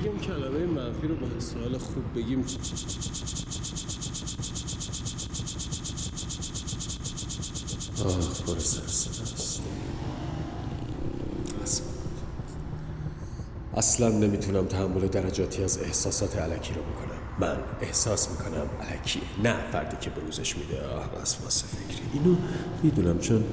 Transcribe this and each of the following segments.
بگیم کلمه منفی رو با سوال خوب بگیم پر سرسدست. اصلا نمیتونم تحمل درجاتی از احساسات الکی رو بکنم. من احساس میکنم الکی، نه فردی که بروزش میده. وسواس فکری، اینو میدونم چون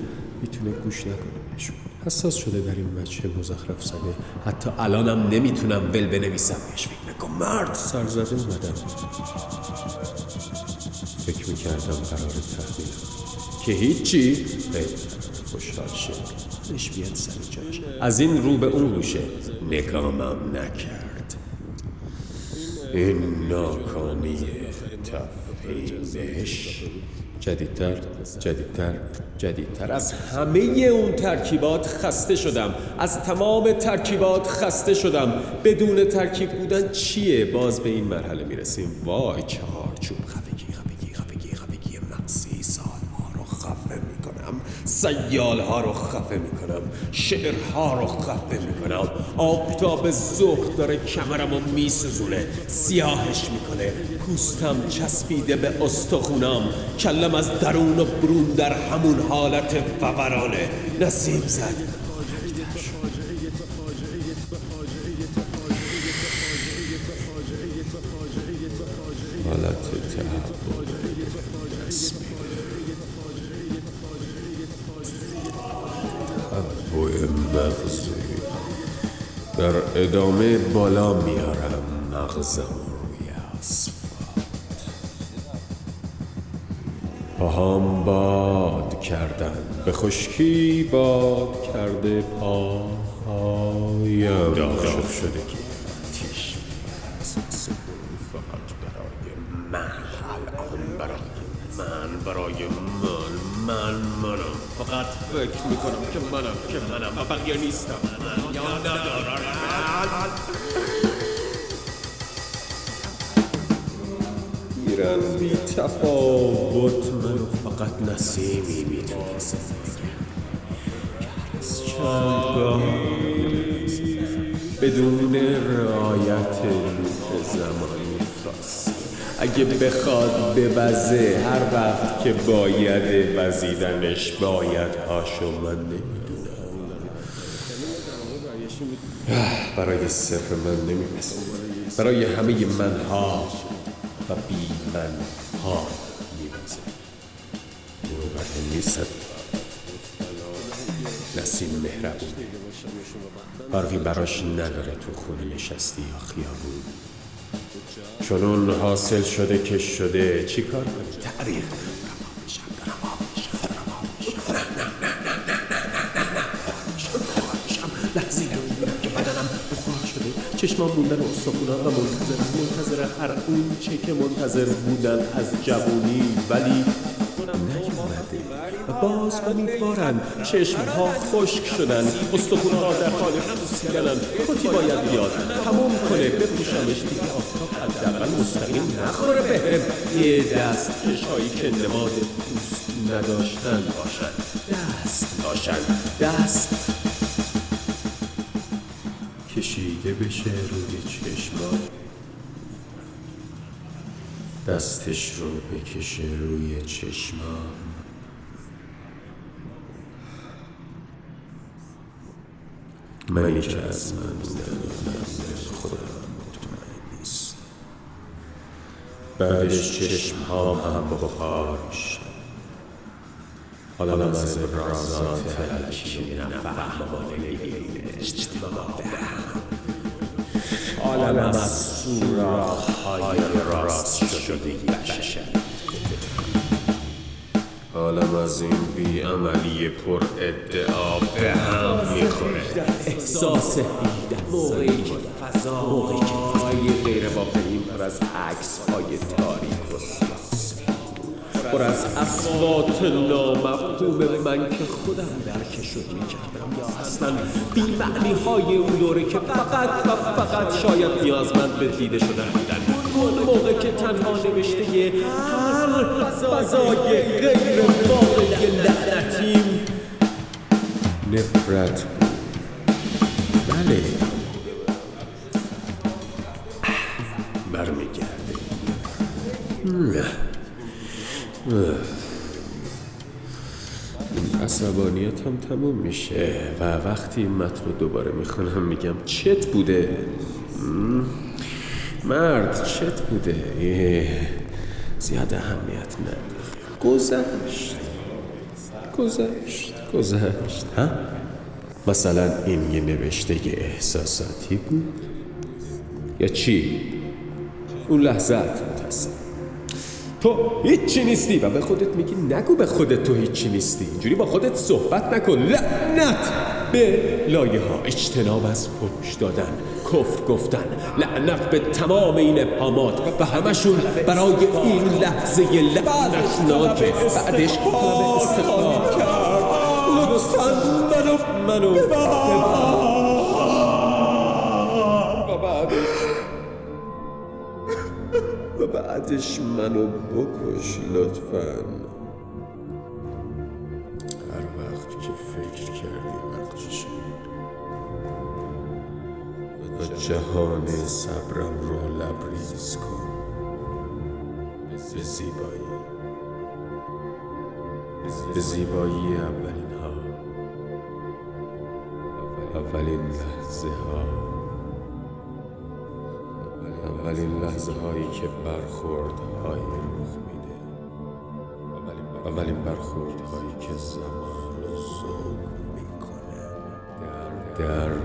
میتونه گوش نکنه بهشون. حساس شده در این بچه مزخرف زده. حتی الانم نمیتونم ول بنویسم بهش. فکر میکنم مرد سرزده اومدم. فکر میکردم قرار تحویلم که هیچی خوشحال شد اش بیاد سر جاش. از این رو به اون روشه نگامم نکرد. این ناکامی تفهیمش جدیدتر از همه اون ترکیبات خسته شدم. از تمام ترکیبات خسته شدم. بدون ترکیب بودن چیه؟ باز به این مرحله میرسیم. وای چهارچوب خفگی مغزی سالها رو خفه میکنم، سیالها رو خفه میکنم، شعرها رو خفه میکنم. آفتاب ظهر داره کمرم رو میسوزونه، سیاهش میکنه. پوستم چسبیده به استخونم، کلم از درون و برون در همون حالت فورانه. نسیم زد حالت تحب مغزی. در ادامه بالا میارم مغزم روی اسفاد. پاهام باد کردن، به خشکی باد کرده پاهایم. داغ شده که آتیش می‌ریزد. فقط برای من، الان برای من، برای من. منم فقط فکر میکنم که منم و بقیه نیستم. من یاد ندارم. میرم بی تفاوت. منو فقط نسیمی میتونه سفره که از چندگاه بدون رعایت لوپ زمانی فاست. اگه بخواد بوزه هر وقت که باید وزیدنش، باید هاشو من نمیدونم. برای صرف من نمیبسم، برای همه منها و بی منها میبسم. نوبت نیستم. نسیم مهربون، فرقی براش نداره تو خونه نشستی یا خیابون. چون حاصل شده که شده، چی کار کنی؟ تاریخ رها میشم لحظه میبینم که بدنم بخار شده. چشمام موندن استخونام و منتظر هر اون چه که منتظر بودن از جوانی، ولی نیومده. و باز امیدوارن. چشمها خشک شدن، استخونها در حال پوسیدنن. کتی باید بیاد تمام کنه، بپوشمش دیگه. آفتاب حداقل مستقیم نخوره بهم. یه دست چشمهایی که نماد پوست نداشتن باشن، دست کشیده بشه روی چشمها، دستش رو بکشه روی چشمام. من که از من بودن و من خودم مطمئن نیست. بعدش چشمام هم بخار میشن. حالا از رازات تلکی نفهمانه اجتماع عالم از سوراخ‌های راست شدگی بشر، عالم از این بی‌عملی پر ادعا به هم می‌خوره. احساس موقعی که فضای غیر واقعی پر از عکس‌های تاریک و سیاست، پر از اصوات نامفهوم من که خودم درکشون میکردم، یا اصلا بی‌معنی های اون دوره که فقط شاید نیازمند به دیده شدن بودن. اون موقع که تنها نوشته یه هر فضای غیر واقعی لعنتیم نفرت بود. بله عصبانیت هم تموم میشه و وقتی این متن رو دوباره میخونم میگم چت بوده مرد، چت بوده، زیاد اهمیت نداره، گذشت. ها؟ مثلا این یه نوشته احساساتی بود یا چی؟ اون لحظت متصل تو هیچی نیستی و به خودت میگی نگو به خودت تو هیچی نیستی، اینجوری با خودت صحبت نکن. لعنت به لایه ها، اجتناب از پوش دادن، کفر گفتن، لعنت به تمام این ابهامات و همشون برای این لحظه لعنتناکه بعدش کتاب استقلال کرد. لطفاً منو بعدش منو بکش لطفاً. هر وقت که فکر کردی وقت شد و جهان صبرم رو لبریز کن به زیبایی، به زیبایی اولین ها، اولین لحظه ها، اولین لحظه هایی که برخورد های رخ میده، اولین برخورد هایی که زمان رو ظلم میکنه، در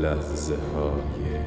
لحظه های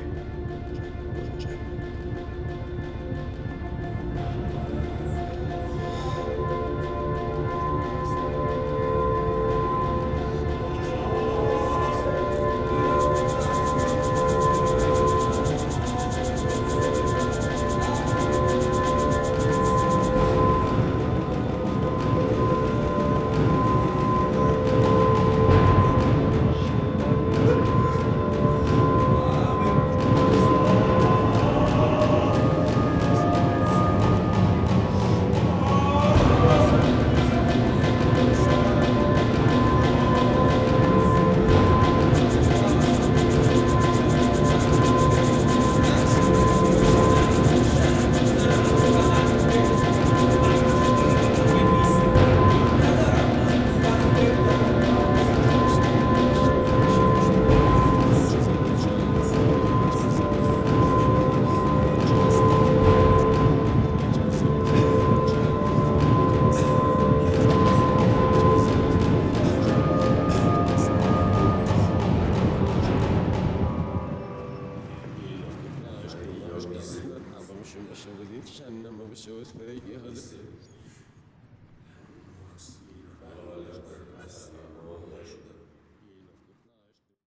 I'm going to show us what I get.